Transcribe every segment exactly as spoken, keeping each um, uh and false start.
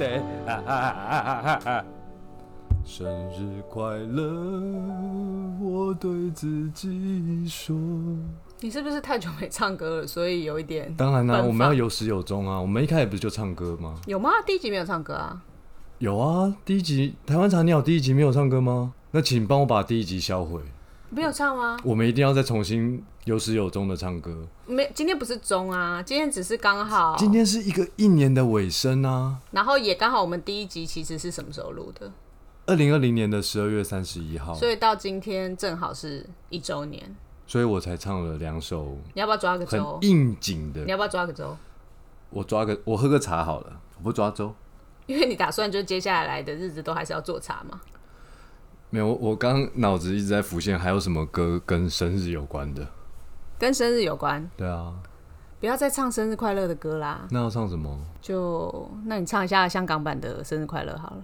对，啊啊啊啊啊啊！生日快乐，我对自己说。你是不是太久没唱歌了，所以有一点？当然啦、啊，我们要有始有终啊！我们一开始不是就唱歌吗？有吗？第一集没有唱歌啊？有啊，第一集台湾茶鸟第一集没有唱歌吗？那请帮我把第一集销毁。没有唱吗？我们一定要再重新有始有终的唱歌。没，今天不是终啊，今天只是刚好。今天是一个一年的尾声啊。然后也刚好我们第一集其实是什么时候录的？二零二零年的十二月三十一号。所以到今天正好是一周年。所以我才唱了两首。你要不要抓个粥？很应景的。你要不要抓个粥？我抓个，我喝个茶好了。我不抓粥，因为你打算就接下来的日子都还是要做茶嘛。没有，我刚脑子一直在浮现，还有什么歌跟生日有关的？跟生日有关？对啊，不要再唱生日快乐的歌啦。那要唱什么？就那你唱一下香港版的生日快乐好了。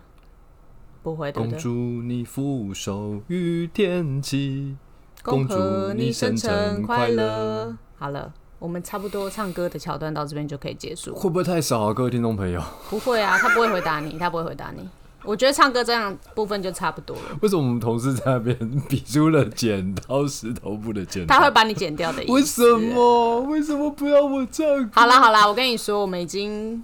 不会的。公主你俯首于天际，公主你生辰快乐。好了，我们差不多唱歌的桥段到这边就可以结束。会不会太少啊，各位听众朋友？不会啊，他不会回答你，他不会回答你。我觉得唱歌这样部分就差不多了。为什么我们同事在那边比出了剪刀石头布的剪刀？他会把你剪掉的意思。为什么？为什么不要我唱歌？好啦好啦，我跟你说，我们已经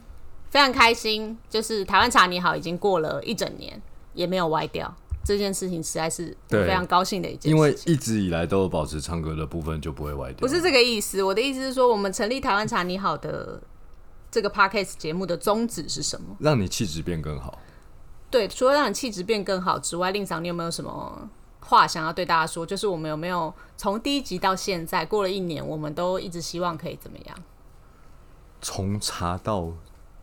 非常开心，就是台湾茶你好已经过了一整年，也没有歪掉。这件事情实在是非常高兴的一件事情，因为一直以来都有保持唱歌的部分就不会歪掉。不是这个意思，我的意思是说，我们成立台湾茶你好的这个 podcast 节目的宗旨是什么？让你气质变更好。对，除了让你气质变更好之外，令赏你有没有什么话想要对大家说？就是我们有没有从第一集到现在过了一年，我们都一直希望可以怎么样？从茶到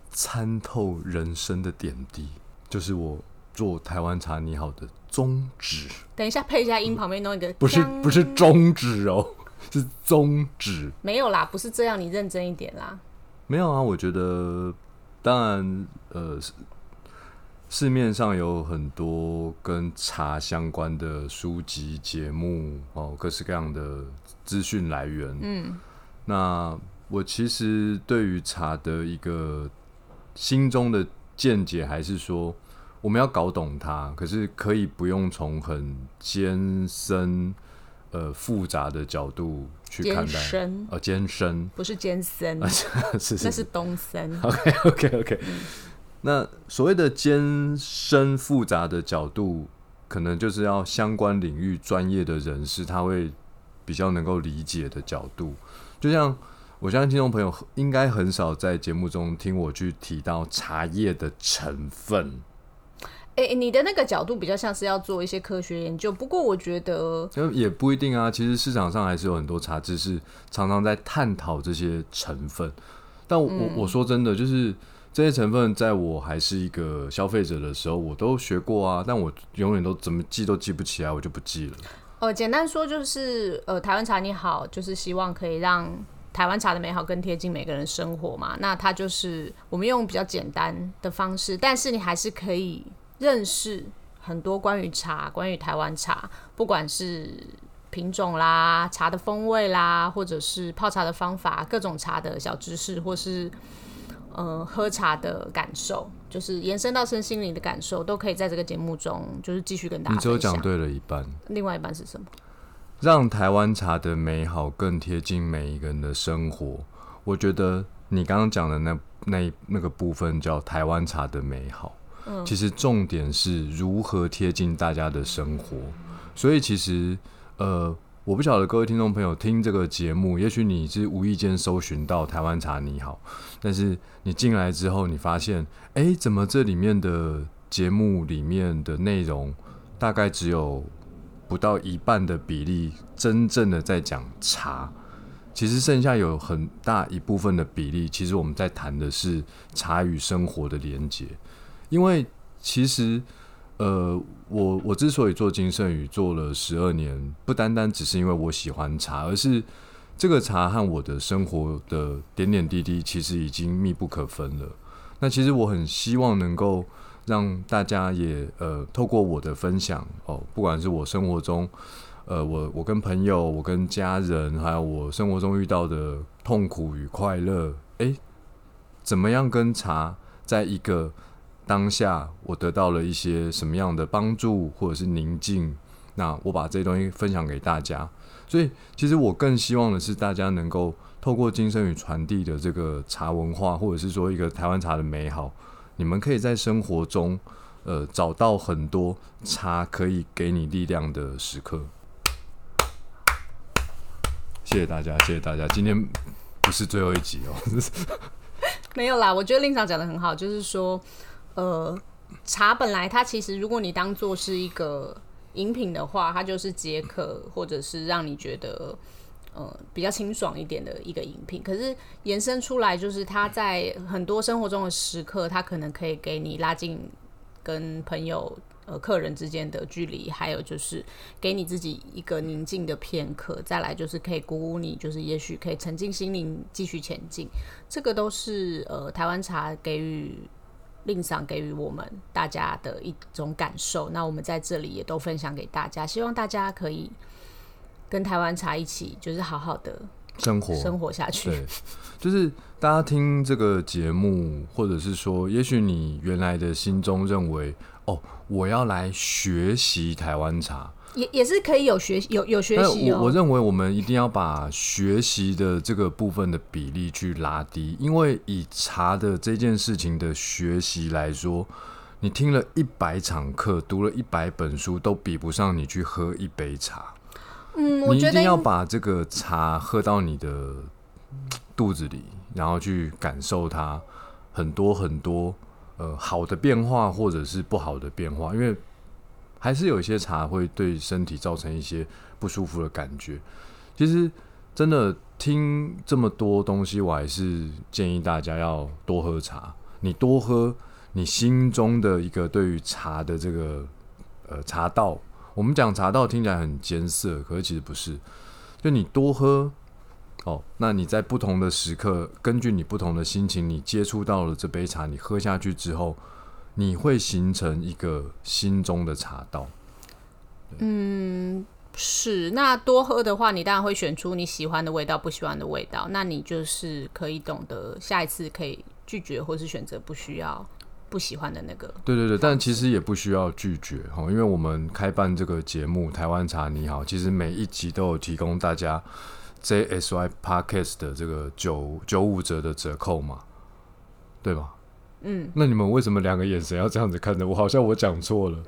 参透人生的点滴，就是我做台湾茶你好的宗旨。等一下配一下音，旁边弄一个，不是不是中指哦，是宗旨。没有啦，不是这样，你认真一点啦。没有啊，我觉得当然呃。市面上有很多跟茶相关的书籍、节目、哦、各式各样的资讯来源。嗯，那我其实对于茶的一个心中的见解，还是说我们要搞懂它，可是可以不用从很艰深、呃复杂的角度去看待。艰、呃、艰深，不是艰深，是是那是东森。OK OK OK、嗯。那所谓的艰深复杂的角度，可能就是要相关领域专业的人士他会比较能够理解的角度。就像我相信听众朋友应该很少在节目中听我去提到茶叶的成分。欸、你的那个角度比较像是要做一些科学研究，不过我觉得也不一定啊。其实市场上还是有很多茶知识常常在探讨这些成分，但 我,、嗯、我说真的，就是这些成分在我还是一个消费者的时候我都学过啊，但我永远都怎么记都记不起来，我就不记了。呃，简单说就是呃，台湾茶你好就是希望可以让台湾茶的美好更贴近每个人生活嘛。那它就是我们用比较简单的方式，但是你还是可以认识很多关于茶，关于台湾茶，不管是品种啦、茶的风味啦，或者是泡茶的方法，各种茶的小知识，或是呃，喝茶的感受，就是延伸到身心灵的感受，都可以在这个节目中，就是继续跟大家分享。你只有讲对了一半，另外一半是什么？让台湾茶的美好更贴近每一个人的生活。我觉得你刚刚讲的那那那个部分叫台湾茶的美好，嗯，其实重点是如何贴近大家的生活。所以其实呃。我不晓得各位听众朋友听这个节目，也许你是无意间搜寻到台湾茶你好，但是你进来之后你发现哎，怎么这里面的节目里面的内容大概只有不到一半的比例真正的在讲茶，其实剩下有很大一部分的比例其实我们在谈的是茶与生活的连结。因为其实呃，我我之所以做金圣宇做了十二年，不单单只是因为我喜欢茶，而是这个茶和我的生活的点点滴滴其实已经密不可分了。那其实我很希望能够让大家也呃透过我的分享哦，不管是我生活中呃我我跟朋友、我跟家人，还有我生活中遇到的痛苦与快乐，哎，怎么样跟茶在一个当下我得到了一些什么样的帮助或者是宁静，那我把这些东西分享给大家。所以其实我更希望的是大家能够透过金生宇传递的这个茶文化，或者是说一个台湾茶的美好，你们可以在生活中呃找到很多茶可以给你力量的时刻。谢谢大家，谢谢大家，今天不是最后一集哦。没有啦，我觉得令长讲的很好，就是说呃茶本来它其实如果你当作是一个饮品的话，它就是解渴或者是让你觉得呃比较清爽一点的一个饮品，可是延伸出来就是它在很多生活中的时刻，它可能可以给你拉近跟朋友呃客人之间的距离，还有就是给你自己一个宁静的片刻，再来就是可以鼓舞你，就是也许可以沉浸心灵继续前进，这个都是呃台湾茶给予令赏给予我们大家的一种感受，那我们在这里也都分享给大家，希望大家可以跟台湾茶一起就是好好的生活生活下去。对，就是大家听这个节目，或者是说也许你原来的心中认为哦我要来学习台湾茶， 也, 也是可以有学习 有, 有学习、哦、我, 我认为我们一定要把学习的这个部分的比例去拉低，因为以茶的这件事情的学习来说，你听了一百场课读了一百本书都比不上你去喝一杯茶。嗯，我觉得你一定要把这个茶喝到你的肚子里，然后去感受它很多很多呃好的变化或者是不好的变化，因为还是有一些茶会对身体造成一些不舒服的感觉。其实真的听这么多东西，我还是建议大家要多喝茶。你多喝，你心中的一个对于茶的这个呃茶道。我们讲茶道听起来很艰涩，可是其实不是。就你多喝哦，那你在不同的时刻，根据你不同的心情，你接触到了这杯茶，你喝下去之后，你会形成一个心中的茶道。嗯，是。那多喝的话，你当然会选出你喜欢的味道、不喜欢的味道。那你就是可以懂得下一次可以拒绝，或是选择不需要。不喜欢的那个，对对对，但其实也不需要拒绝，因为我们开办这个节目《台湾茶你好》，其实每一集都有提供大家 J S Y Podcast 的这个九九五折的折扣嘛，对吧？嗯，那你们为什么两个眼神要这样子看着我？好像我讲错了。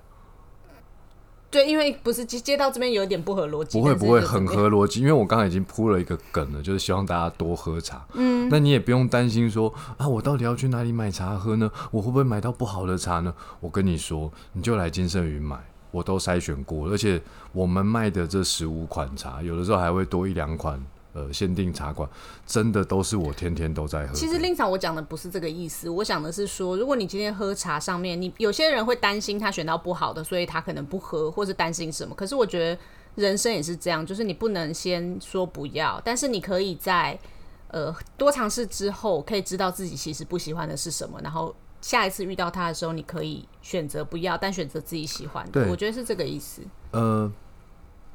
对，因为不是接到这边有点不合逻辑，不会不会很合逻辑，因为我刚才已经铺了一个梗了，就是希望大家多喝茶。嗯，那你也不用担心说啊，我到底要去哪里买茶喝呢？我会不会买到不好的茶呢？我跟你说，你就来金圣宇买，我都筛选过，而且我们卖的这十五款茶，有的时候还会多一两款。呃，限定茶馆真的都是我天天都在喝。其实令赏我讲的不是这个意思，我讲的是说，如果你今天喝茶上面，你有些人会担心他选到不好的，所以他可能不喝，或是担心什么。可是我觉得人生也是这样，就是你不能先说不要，但是你可以在呃多尝试之后，可以知道自己其实不喜欢的是什么，然后下一次遇到他的时候，你可以选择不要，但选择自己喜欢的。我觉得是这个意思。呃，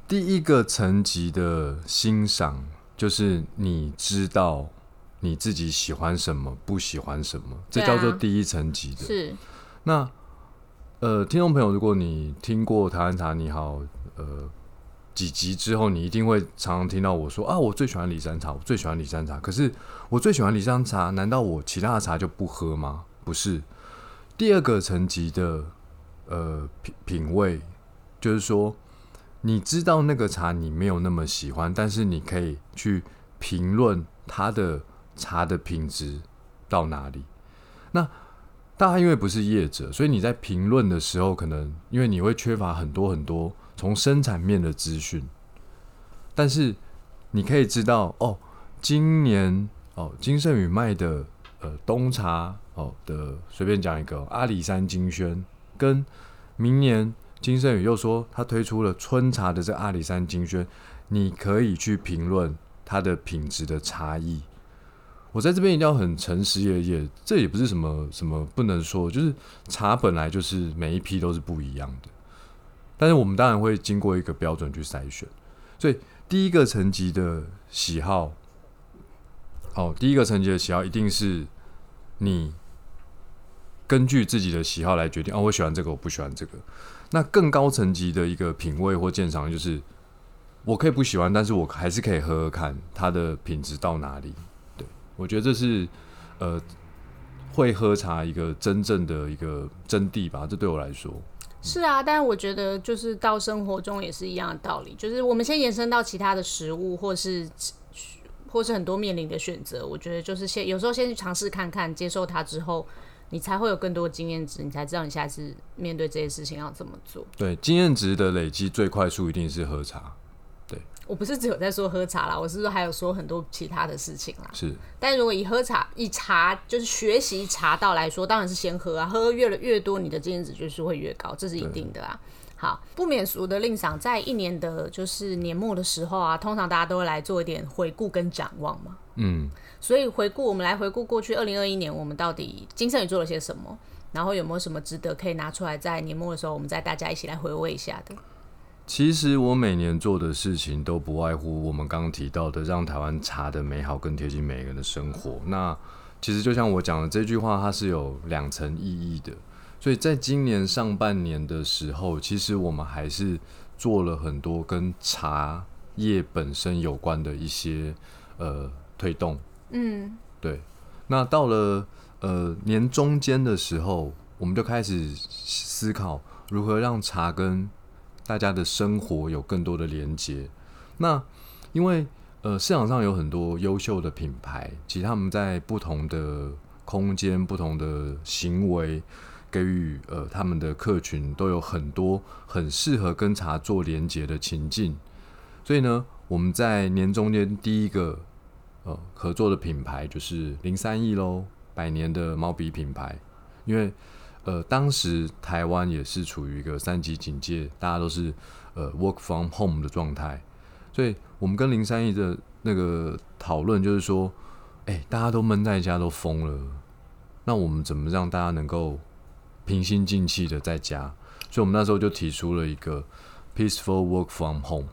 第一个层级的欣赏。就是你知道你自己喜欢什么不喜欢什么，这叫做第一层级的、啊、是。那呃听众朋友，如果你听过台湾茶你好呃几集之后，你一定会常常听到我说啊我最喜欢李山茶，我最喜欢李山茶，可是我最喜欢李山茶，难道我其他的茶就不喝吗？不是。第二个层级的呃品味，就是说你知道那个茶你没有那么喜欢，但是你可以去评论它的茶的品质到哪里。那大家因为不是业者，所以你在评论的时候，可能因为你会缺乏很多很多从生产面的资讯，但是你可以知道哦，今年哦金圣宇卖的呃冬茶哦的，随便讲一个、哦、阿里山金萱，跟明年。金圣宇又说他推出了春茶的这阿里山金萱，你可以去评论它的品质的差异。我在这边一定要很诚实，也也这也不是什么什么不能说，就是茶本来就是每一批都是不一样的，但是我们当然会经过一个标准去筛选。所以第一个层级的喜好，哦，第一个层级的喜好一定是你根据自己的喜好来决定，哦，我喜欢这个，我不喜欢这个。那更高层级的一个品味或鉴赏，就是我可以不喜欢，但是我还是可以喝喝看它的品质到哪里。对，我觉得这是呃会喝茶一个真正的一个真谛吧，这对我来说。是啊，但我觉得就是到生活中也是一样的道理，就是我们先延伸到其他的食物，或是或是很多面临的选择，我觉得就是先有时候先去尝试看看，接受它之后，你才会有更多经验值，你才知道你下次面对这些事情要怎么做。对，经验值的累积最快速一定是喝茶。对，我不是只有在说喝茶啦，我是说还有说很多其他的事情啦。是，但如果以喝茶以茶就是学习茶道来说，当然是先喝啊，喝越了越多，你的经验值就是会越高，这是一定的啦。好，不免俗的另赏，在一年的就是年末的时候啊，通常大家都会来做一点回顾跟展望嘛。嗯，所以回顾，我们来回顾过去二零二一年，我们到底金圣宇做了些什么，然后有没有什么值得可以拿出来，在年末的时候，我们再大家一起来回味一下的。其实我每年做的事情都不外乎我们刚刚提到的，让台湾茶的美好更贴近每个人的生活。那其实就像我讲的这句话，它是有两层意义的。所以在今年上半年的时候，其实我们还是做了很多跟茶叶本身有关的一些呃推动。嗯，对。那到了呃年中间的时候，我们就开始思考如何让茶跟大家的生活有更多的连结。那因为呃市场上有很多优秀的品牌，其实他们在不同的空间、不同的行为，给予、呃、他们的客群都有很多很适合跟茶做连结的情境。所以呢，我们在年中间第一个、呃、合作的品牌就是零三亿咯，百年的毛笔品牌。因为、呃、当时台湾也是处于一个三级警戒，大家都是、呃、work from home 的状态，所以我们跟零三亿的那个讨论就是说，哎，大家都闷在家都疯了，那我们怎么让大家能够平心静气的在家？所以我们那时候就提出了一个 peaceful work from home。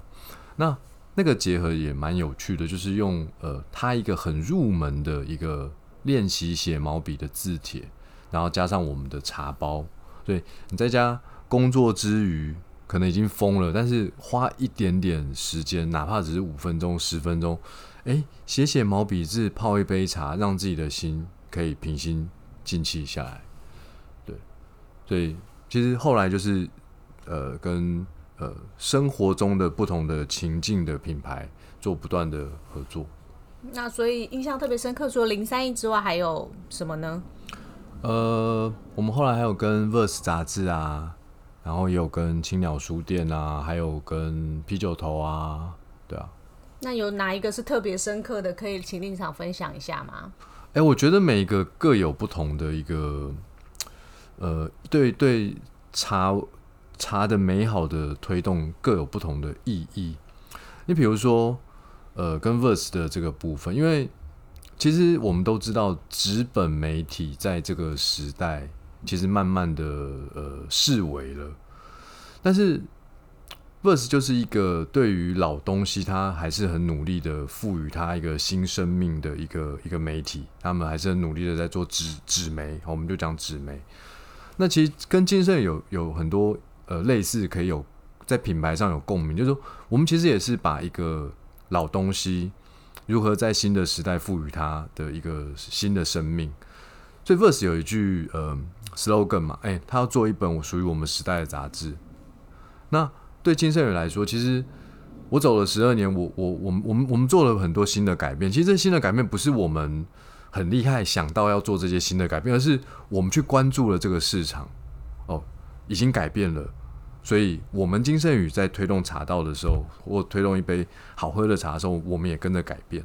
那那个结合也蛮有趣的，就是用呃它一个很入门的一个练习写毛笔的字帖，然后加上我们的茶包。所以你在家工作之余可能已经疯了，但是花一点点时间，哪怕只是五分钟十分钟，哎，写写毛笔字，泡一杯茶，让自己的心可以平心静气下来。所以其实后来就是呃跟呃生活中的不同的情境的品牌做不断的合作。那所以印象特别深刻，除了零三一之外还有什么呢？呃我们后来还有跟 Verse 杂志啊，然后也有跟青鸟书店啊，还有跟啤酒头啊。对啊，那有哪一个是特别深刻的，可以请令赏分享一下吗？哎、欸、我觉得每一个各有不同的一个呃，对对茶茶的美好的推动各有不同的意义。你比如说，呃，跟 Verse 的这个部分，因为其实我们都知道，纸本媒体在这个时代其实慢慢的呃式微了，但是 Verse 就是一个对于老东西，它还是很努力的赋予它一个新生命的一个一个媒体，他们还是很努力的在做纸纸媒，我们就讲纸媒。那其实跟金圣宇有有很多呃类似，可以有在品牌上有共鸣，就是说我们其实也是把一个老东西如何在新的时代赋予它的一个新的生命。所以 Verse 有一句呃 slogan 嘛，哎、欸，他要做一本属于我们时代的杂志。那对金圣宇来说，其实我走了十二年，我我我们我们我们做了很多新的改变。其实这新的改变不是我们很厉害想到要做这些新的改变，而是我们去关注了这个市场，哦，已经改变了，所以我们金圣宇在推动茶道的时候，或推动一杯好喝的茶的时候，我们也跟着改变，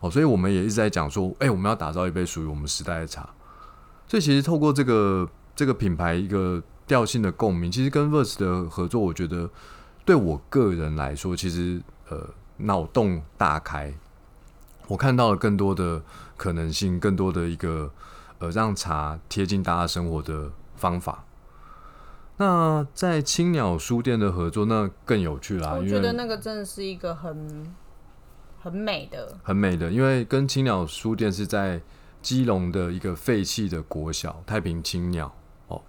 哦，所以我们也一直在讲说，哎，我们要打造一杯属于我们时代的茶。所以其实透过这个这个品牌一个调性的共鸣，其实跟 Verse 的合作，我觉得对我个人来说，其实呃脑洞大开。我看到了更多的可能性，更多的一个呃让茶贴近大家生活的方法。那在青鸟书店的合作，那更有趣啦。我觉得那个真的是一个很很美的，很美的，因为跟青鸟书店是在基隆的一个废弃的国小太平青鸟、哦、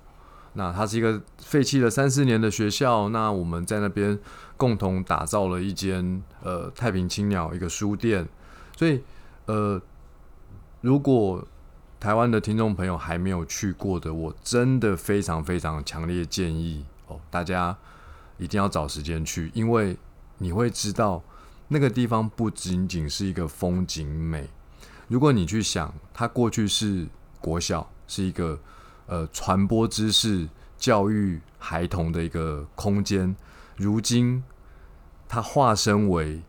那它是一个废弃了三四年的学校，那我们在那边共同打造了一间、呃、太平青鸟一个书店，所以呃，如果台湾的听众朋友还没有去过的，我真的非常非常强烈建议、哦、大家一定要找时间去，因为你会知道那个地方不仅仅是一个风景美。如果你去想，它过去是国小，是一个呃传播知识、教育孩童的一个空间，如今它化身为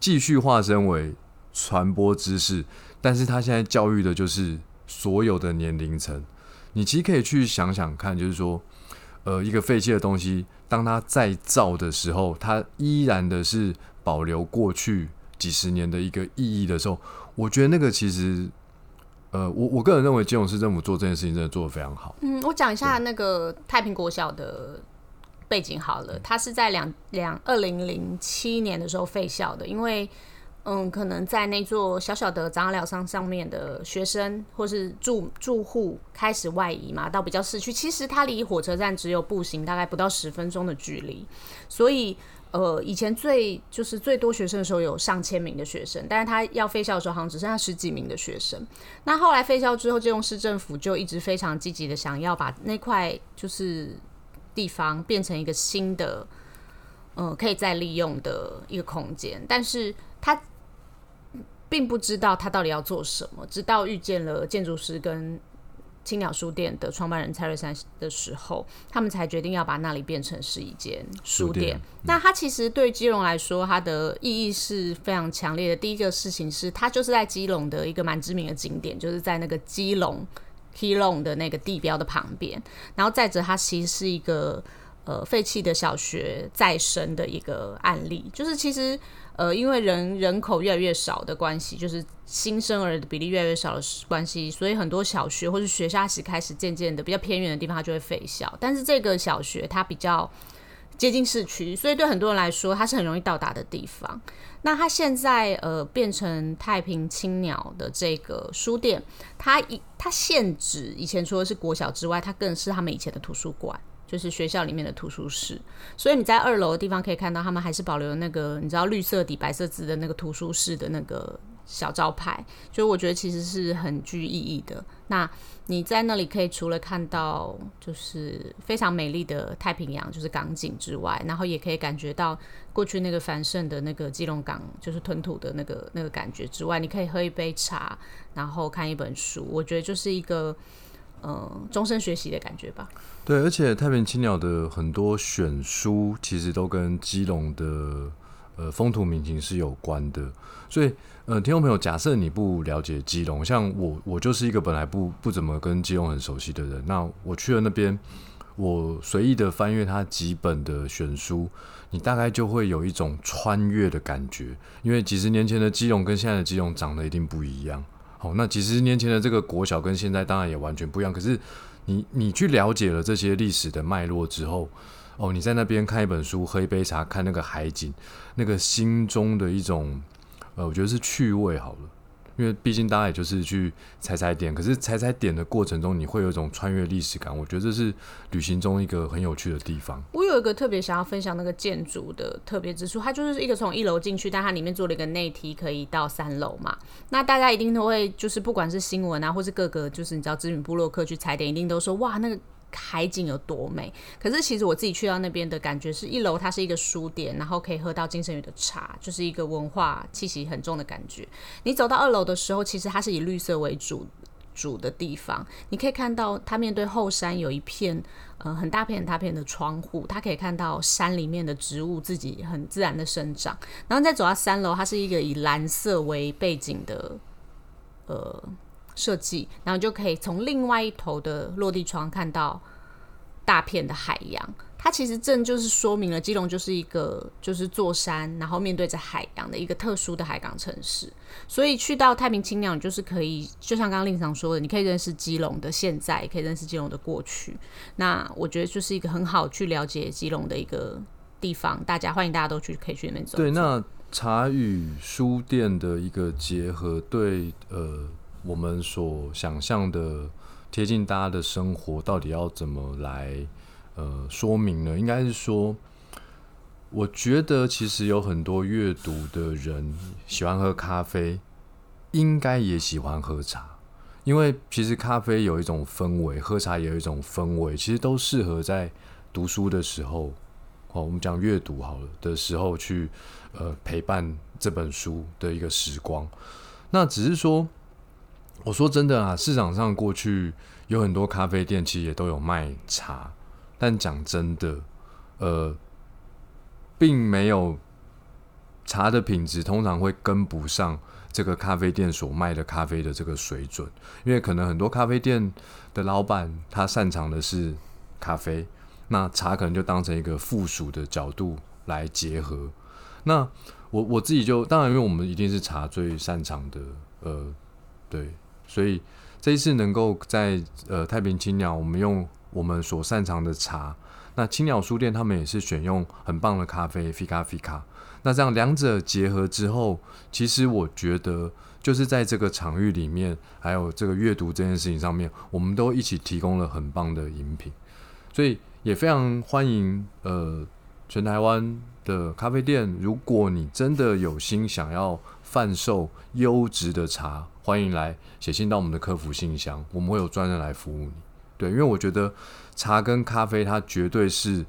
继续化身为传播知识，但是它现在教育的就是所有的年龄层。你其实可以去想想看，就是说，呃，一个废弃的东西，当它再造的时候，它依然的是保留过去几十年的一个意义的时候，我觉得那个其实，呃，我我个人认为基隆市政府做这件事情真的做得非常好。嗯，我讲一下那个太平国小的背景好了，它是在两两二零零七年的时候废校的，因为嗯，可能在那座小小的长疗伤上面的学生或是住住户开始外移嘛，到比较市区，其实它离火车站只有步行大概不到十分钟的距离，所以。呃，以前最就是最多学生的时候有上千名的学生，但是他要废校的时候好像只剩下十几名的学生。那后来废校之后，基隆市政府就一直非常积极的想要把那块就是地方变成一个新的，呃，可以再利用的一个空间，但是他并不知道他到底要做什么，直到遇见了建筑师跟青鸟书店的创办人蔡瑞山的时候，他们才决定要把那里变成是一间书店。书店嗯、那它其实对基隆来说，它的意义是非常强烈的。第一个事情是，它就是在基隆的一个蛮知名的景点，就是在那个基隆 Kilong 的那个地标的旁边。然后再者，它其实是一个呃废弃的小学再生的一个案例，就是其实。呃，因为人人口越来越少的关系，就是新生儿的比例越来越少的关系，所以很多小学或是学校开始渐渐的比较偏远的地方，它就会废校。但是这个小学它比较接近市区，所以对很多人来说，它是很容易到达的地方。那它现在呃变成太平青鸟的这个书店，它它限制以前除了是国小之外，它更是他们以前的图书馆。就是学校里面的图书室，所以你在二楼的地方可以看到他们还是保留那个你知道绿色底白色字的那个图书室的那个小招牌，所以我觉得其实是很具意义的。那你在那里可以除了看到就是非常美丽的太平洋，就是港景之外，然后也可以感觉到过去那个繁盛的那个基隆港，就是吞吐的那个那个感觉之外，你可以喝一杯茶，然后看一本书，我觉得就是一个呃，终身学习的感觉吧。对，而且太平青鸟的很多选书其实都跟基隆的、呃、风土民情是有关的，所以呃，听众朋友，假设你不了解基隆，像我我就是一个本来不不怎么跟基隆很熟悉的人，那我去了那边，我随意的翻阅它几本的选书，你大概就会有一种穿越的感觉，因为几十年前的基隆跟现在的基隆长得一定不一样。好，那几十年前的这个国小跟现在当然也完全不一样，可是 你, 你去了解了这些历史的脉络之后、哦、你在那边看一本书，喝一杯茶，看那个海景，那个心中的一种、呃、我觉得是趣味好了，因为毕竟大家也就是去踩踩点，可是踩踩点的过程中你会有一种穿越历史感，我觉得这是旅行中一个很有趣的地方。我有一个特别想要分享那个建筑的特别之处，它就是一个从一楼进去，但它里面做了一个内梯可以到三楼嘛。那大家一定都会就是不管是新闻啊，或是各个就是你知道知名部落客去踩点，一定都说哇那个海景有多美。可是其实我自己去到那边的感觉是，一楼它是一个书店，然后可以喝到金神宇的茶，就是一个文化气息很重的感觉。你走到二楼的时候，其实它是以绿色为主主的地方，你可以看到它面对后山有一片、呃、很大片很大片的窗户，它可以看到山里面的植物自己很自然的生长。然后再走到三楼，它是一个以蓝色为背景的呃设计，然后就可以从另外一头的落地窗看到大片的海洋。它其实正就是说明了基隆就是一个就是坐山然后面对着海洋的一个特殊的海港城市。所以去到太平青鸟，你就是可以就像刚刚令常说的，你可以认识基隆的现在，也可以认识基隆的过去。那我觉得就是一个很好去了解基隆的一个地方，大家欢迎大家都去可以去那边走走。对，那茶与书店的一个结合，对呃我们所想象的贴近大家的生活到底要怎么来呃说明呢？应该是说，我觉得其实有很多阅读的人喜欢喝咖啡，应该也喜欢喝茶，因为其实咖啡有一种氛围，喝茶也有一种氛围，其实都适合在读书的时候，哦，我们讲阅读好了的时候去呃陪伴这本书的一个时光。那只是说，我说真的啊，市场上过去有很多咖啡店其实也都有卖茶，但讲真的，呃，并没有茶的品质通常会跟不上这个咖啡店所卖的咖啡的这个水准，因为可能很多咖啡店的老板他擅长的是咖啡，那茶可能就当成一个附属的角度来结合。那我我自己就当然，因为我们一定是茶最擅长的，呃，对，所以这一次能够在呃太平青鸟，我们用我们所擅长的茶，那青鸟书店他们也是选用很棒的咖啡 Fika Fika， 那这样两者结合之后，其实我觉得就是在这个场域里面，还有这个阅读这件事情上面，我们都一起提供了很棒的饮品，所以也非常欢迎呃全台湾的咖啡店，如果你真的有心想要贩售优质的茶，欢迎来写信到我们的客服信箱，我们会有专人来服务你。对，因为我觉得茶跟咖啡它绝对是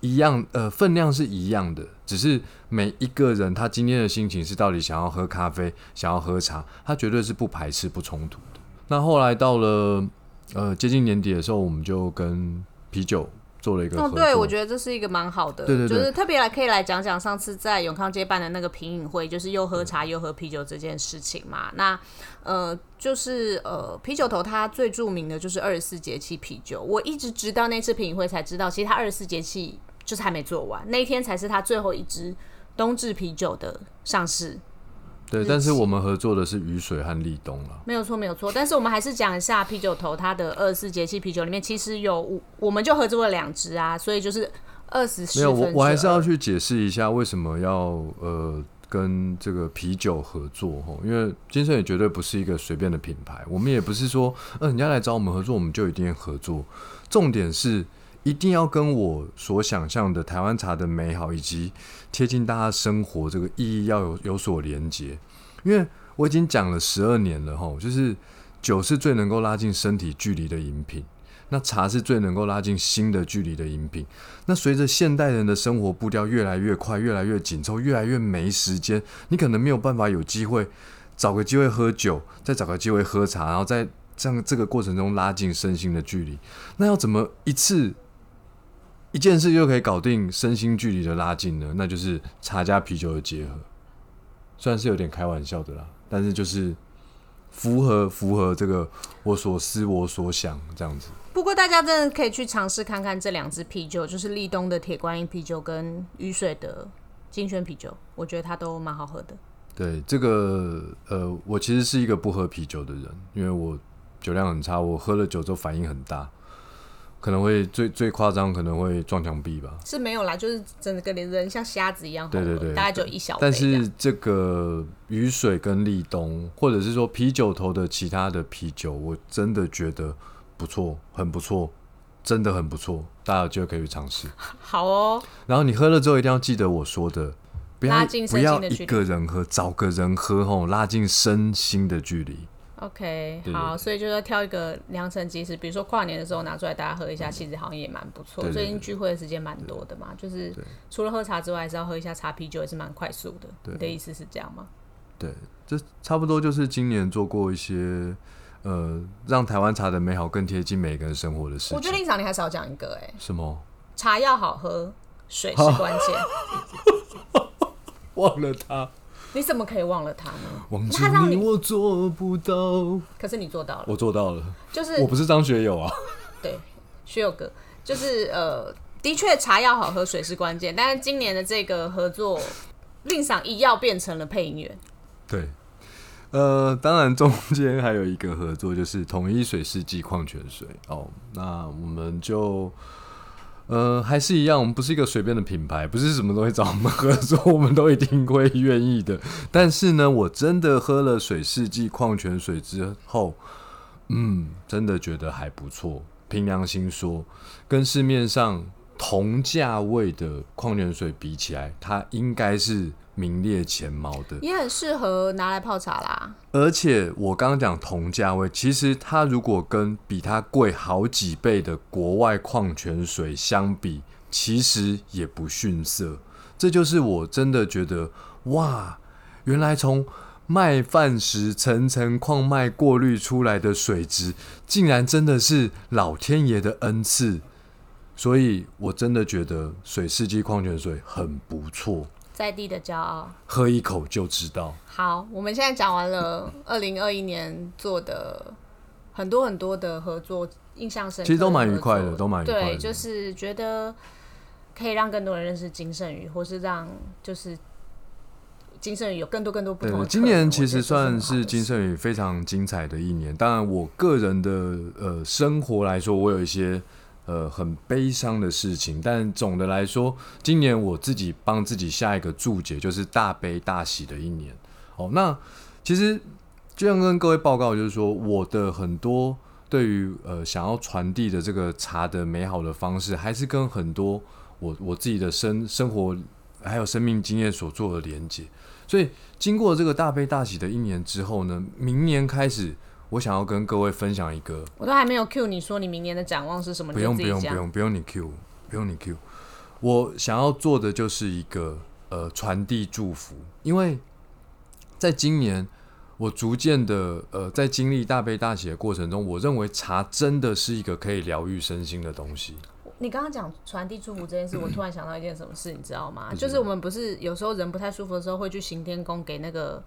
一样，呃，分量是一样的，只是每一个人他今天的心情是到底想要喝咖啡，想要喝茶，他绝对是不排斥、不冲突的。那后来到了呃接近年底的时候，我们就跟啤酒做了一个合作。哦，对，我觉得这是一个蛮好的，对对对，就是特别来可以来讲讲上次在永康街办的那个品饮会，就是又喝茶又喝啤酒这件事情嘛。那呃，就是呃，啤酒头它最著名的就是二十四节气啤酒，我一直直到那次品饮会才知道，其实它二十四节气就是还没做完，那一天才是它最后一支冬至啤酒的上市。对，但是我们合作的是雨水和立冬啦，没有错没有错，但是我们还是讲一下啤酒头它的二十四节气啤酒里面其实有，我们就合作了两支啊，所以就是二十四分之二。没有，我我还是要去解释一下为什么要呃跟这个啤酒合作，因为金盛也绝对不是一个随便的品牌，我们也不是说呃人家来找我们合作我们就一定合作，重点是一定要跟我所想象的台湾茶的美好以及贴近大家生活这个意义要 有, 有所连结，因为我已经讲了十二年了吼，就是酒是最能够拉近身体距离的饮品，那茶是最能够拉近心的距离的饮品。那随着现代人的生活步调越来越快，越来越紧凑，越来越没时间，你可能没有办法有机会找个机会喝酒，再找个机会喝茶，然后在这样这个过程中拉近身心的距离。那要怎么一次？一件事就可以搞定身心距离的拉近呢，那就是茶加啤酒的结合，虽然是有点开玩笑的啦，但是就是符合符合这个我所思我所想这样子。不过大家真的可以去尝试看看这两支啤酒，就是立冬的铁观音啤酒跟雨水的金萱啤酒，我觉得它都蛮好喝的。对，这个呃，我其实是一个不喝啤酒的人，因为我酒量很差，我喝了酒之后反应很大。可能会最最夸张，可能会撞墙壁吧。是没有啦，就是真的跟人像瞎子一样。对对对，大概就一小杯。但是这个雨水跟立冬，或者是说啤酒头的其他的啤酒，我真的觉得不错，很不错，真的很不错，大家有机会可以去尝试。好哦。然后你喝了之后一定要记得我说的，不要不要一个人喝，找个人喝吼，拉近身心的距离。OK， 好，所以就是要挑一个良辰吉时，比如说跨年的时候拿出来大家喝一下，嗯、其实好像也蛮不错。最近聚会的时间蛮多的嘛，就是除了喝茶之外，还是要喝一下茶啤酒，也是蛮快速的。你的意思是这样吗？对，这差不多就是今年做过一些呃，让台湾茶的美好更贴近每个人生活的事情。我觉得令长你还少讲一个哎、欸，什么？茶要好喝，水是关键。忘了他。你怎么可以忘了他呢？忘记你我做不到，可是你做到了，我做到了。就是我不是张学友啊，对，学友哥，就是呃，的确茶要好喝，水是关键。但是今年的这个合作，令赏一要变成了配音员。对，呃，当然中间还有一个合作，就是统一水世纪矿泉水哦。那我们就呃，还是一样，我们不是一个随便的品牌，不是什么东西找我们合作，我们都一定会愿意的。但是呢，我真的喝了水世纪矿泉水之后，嗯，真的觉得还不错。凭良心说，跟市面上同价位的矿泉水比起来，它应该是名列前茅的，也很适合拿来泡茶啦。而且我刚刚讲同价位，其实它如果跟比它贵好几倍的国外矿泉水相比，其实也不逊色。这就是我真的觉得，哇，原来从麦饭石层层矿脉过滤出来的水质，竟然真的是老天爷的恩赐。所以我真的觉得水世纪矿泉水很不错。在地的骄傲，喝一口就知道。好，我们现在讲完了二零二一年做的很多很多的合作，印象深刻，其实都蛮愉快的，都蛮愉快的。对，就是觉得可以让更多人认识金圣宇，或是让就是金圣宇有更多更多不同的。对，今年其实算是金圣宇非常精彩的一年。当然，我个人的呃生活来说，我有一些。呃，很悲伤的事情，但总的来说，今年我自己帮自己下一个注解，就是大悲大喜的一年。哦，那其实就像跟各位报告，就是说我的很多对于呃想要传递的这个茶的美好的方式，还是跟很多我我自己的生生活还有生命经验所做的连结。所以经过这个大悲大喜的一年之后呢，明年开始。我想要跟各位分享一个，我都还没有 cue 你说你明年的展望是什么？不用不用不用不用你 cue， 不用你 cue。我想要做的就是一个呃传递祝福，因为在今年我逐渐的呃在经历大悲大喜的过程中，我认为茶真的是一个可以疗愈身心的东西。你刚刚讲传递祝福这件事，我突然想到一件什么事，你知道吗？就是我们不是有时候人不太舒服的时候，会去行天宫给那个。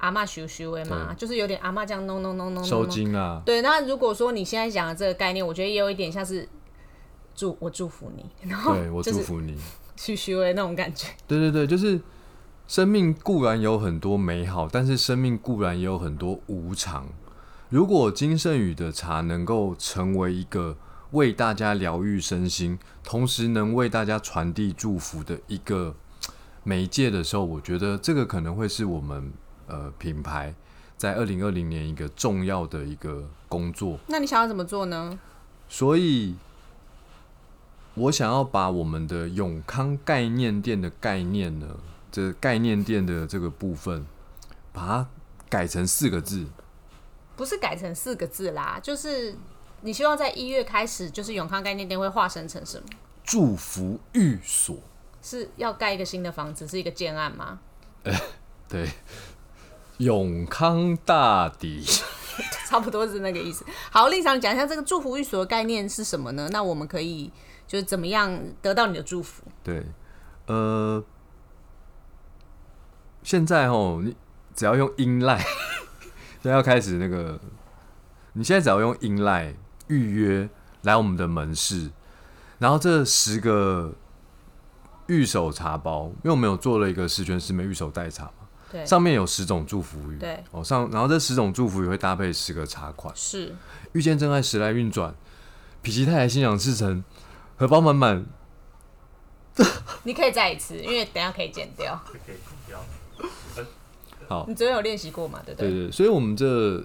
阿嬷咻咻的嘛，就是有点阿嬷这样弄弄弄弄收金啊。对，那如果说你现在讲的这个概念，我觉得也有一点像是祝我祝福你，然后对我祝福你咻咻的那种感觉。对对对，就是生命固然有很多美好，但是生命固然也有很多无常。如果金圣宇的茶能够成为一个为大家疗愈身心，同时能为大家传递祝福的一个媒介的时候，我觉得这个可能会是我们。呃，品牌在二零二零年一个重要的一个工作。那你想要怎么做呢？所以，我想要把我们的永康概念店的概念呢，这概念店的这个部分，把它改成四个字。不是改成四个字啦，就是你希望在一月开始，就是永康概念店会化身成什么？祝福寓所。是要盖一个新的房子，是一个建案吗？呃，对。永康大底差不多是那个意思。好，令长讲一下这个祝福寓所的概念是什么呢？那我们可以就是怎么样得到你的祝福？对，呃，现在吼，你只要用 inline， 现在要开始那个，你现在只要用 inline 预约来我们的门市，然后这十个御守茶包，因为我们有做了一个十全十美御守代茶。上面有十种祝福语，对、哦上，然后这十种祝福语会搭配十个茶款，是遇见真爱时来运转，否极泰来心想事成，荷包满满。你可以再一次，因为等一下可以剪掉。可以剪掉。好，你昨天有练习过嘛？对不对？对对，所以我们这，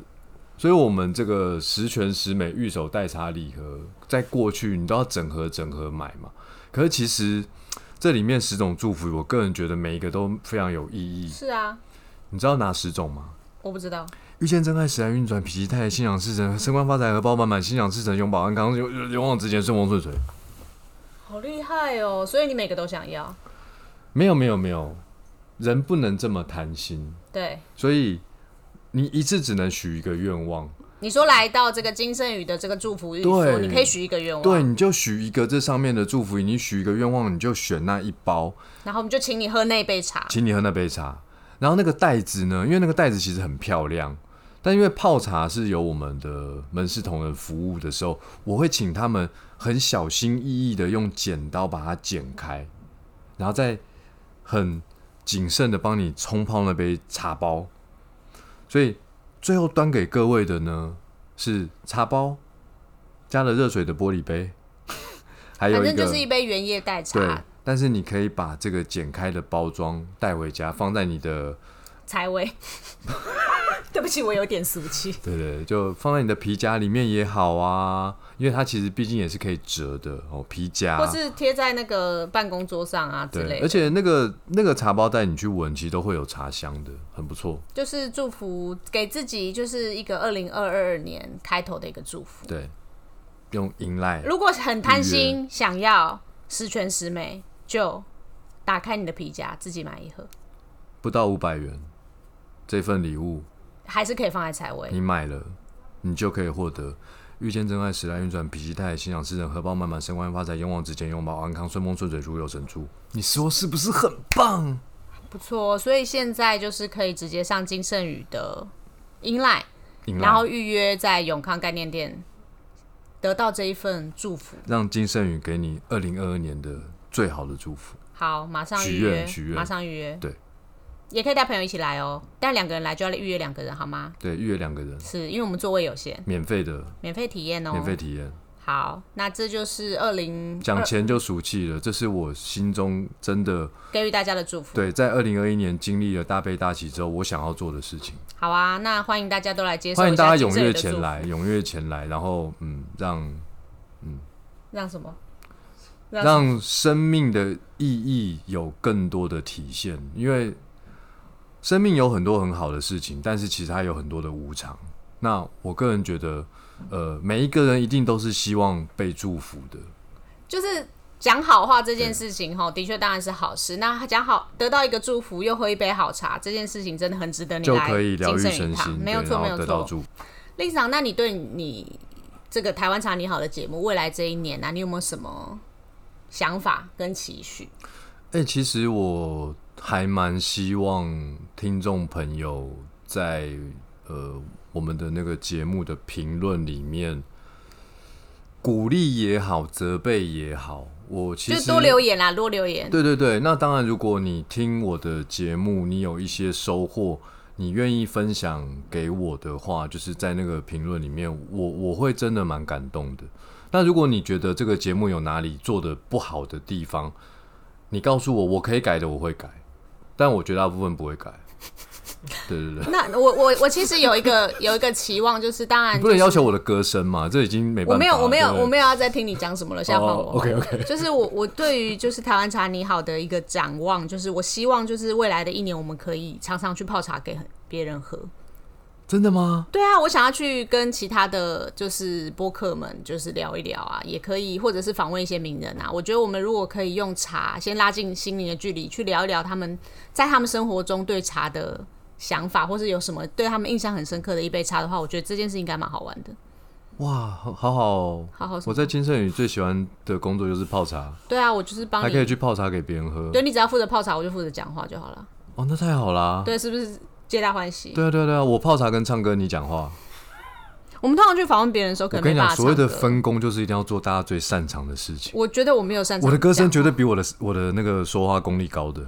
所以我们这个十全十美御守代茶礼盒，在过去你都要整盒整盒买嘛，可是其实。这里面十种祝福，我个人觉得每一个都非常有意义。是啊，你知道哪十种吗？我不知道。遇见真爱，时来运转，否极泰来，心想事成，升官发财，荷包满满，心想事成，永保安康，勇往直前，顺风顺水。好厉害哦！所以你每个都想要？没有没有没有，人不能这么贪心。对，所以你一次只能许一个愿望。你说来到这个金圣宇的这个祝福寓所，你可以许一个愿望，对，你就许一个这上面的祝福语，你许一个愿望，你就选那一包，然后我们就请你喝那杯茶，请你喝那杯茶。然后那个袋子呢，因为那个袋子其实很漂亮，但因为泡茶是由我们的门市同仁服务的时候，我会请他们很小心翼翼的用剪刀把它剪开，然后再很谨慎的帮你冲泡那杯茶包，所以。最后端给各位的呢是茶包加了热水的玻璃杯，还有一个反正就是一杯原叶代茶。对，但是你可以把这个剪开的包装带回家，放在你的财位。对不起，我有点俗气。对对，就放在你的皮夹里面也好啊，因为它其实毕竟也是可以折的哦，皮夹，或是贴在那个办公桌上啊之类的。而且那个那个茶包袋，你去闻，其实都会有茶香的，很不错。就是祝福给自己，就是一个二零二二年开头的一个祝福。对，用迎来。如果很贪心，想要十全十美，就打开你的皮夹，自己买一盒，不到五百元，这份礼物。还是可以放在财位，你买了，你就可以获得遇见真爱、时来运转、脾气太、心想事成、荷包满满、升官发财、勇往直前、永保安康、顺风顺水、如有神助。你说是不是很棒？不错，所以现在就是可以直接上金圣宇的 Inline， 然后预约在永康概念店，得到这一份祝福，让金圣宇给你二零二二年的最好的祝福。好，马上预约，许愿，马上预约，对。也可以带朋友一起来哦，但两个人来就要预约两个人，好吗？对，预约两个人，是因为我们座位有限，免费的，免费体验哦，免费体验。好，那这就是二零讲钱就俗气了，这是我心中真的给予大家的祝福。对，在二零二一年经历了大悲大喜之后，我想要做的事情。好啊，那欢迎大家都来接受一下，欢迎大家踊跃前来，踊跃前来，然后嗯，让嗯让什么？让, 让生命的意义有更多的体现，因为。生命有很多很好的事情，但是其实它有很多的无常。那我个人觉得，呃，每一个人一定都是希望被祝福的。就是讲好话这件事情，吼，的确当然是好事。那讲好得到一个祝福，又喝一杯好茶，这件事情真的很值得你来就可以疗愈身心，没有错，没有错。理事长，那你对你这个台湾茶你好的节目，未来这一年啊，你有没有什么想法跟期许？哎、欸，其实我。还蛮希望听众朋友在呃我们的那个节目的评论里面，鼓励也好，责备也好，我其实就多留言啦，多留言。对对对，那当然，如果你听我的节目，你有一些收获，你愿意分享给我的话，就是在那个评论里面，我我会真的蛮感动的。那如果你觉得这个节目有哪里做的不好的地方，你告诉我，我可以改的，我会改。但我觉得大部分不会改，对对对。那我我我其实有一个有一个期望，就是当然、就是、你不能要求我的歌声嘛，这已经没办法。我没有我没有我没有要再听你讲什么了，下放我。Oh, OK OK。就是我我对于就是台湾茶你好的一个展望，就是我希望就是未来的一年，我们可以常常去泡茶给别人喝。真的吗？对啊，我想要去跟其他的就是播客们就是聊一聊啊，也可以，或者是访问一些名人啊。我觉得我们如果可以用茶先拉近心灵的距离，去聊一聊他们在他们生活中对茶的想法，或是有什么对他们印象很深刻的一杯茶的话，我觉得这件事应该蛮好玩的。哇，好好好好！我在金圣宇最喜欢的工作就是泡茶。对啊，我就是帮你，还可以去泡茶给别人喝。对，你只要负责泡茶，我就负责讲话就好了。哦，那太好啦。对，是不是？皆大欢喜。对啊，对啊，对啊！我泡茶跟唱歌，你讲话。我们通常去访问别人的时候，可能没办法唱歌。我跟你讲，所谓的分工就是一定要做大家最擅长的事情。我觉得我没有擅长，我的歌声绝对比我的我的那个说话功力高的。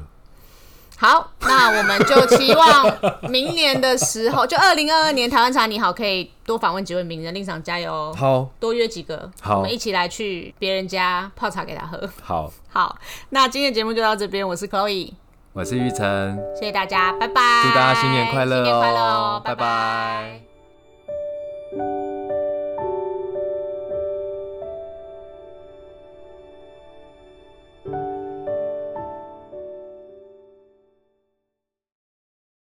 好，那我们就期望明年的时候，就二零二二年台湾茶你好，可以多访问几位名人，令赏加油。好，多约几个，好，我们一起来去别人家泡茶给他喝。好，好，那今天的节目就到这边，我是 Chloe。我是玉成，谢谢大家，拜拜！祝大家新年快乐哦，新年快乐哦，拜拜！拜拜。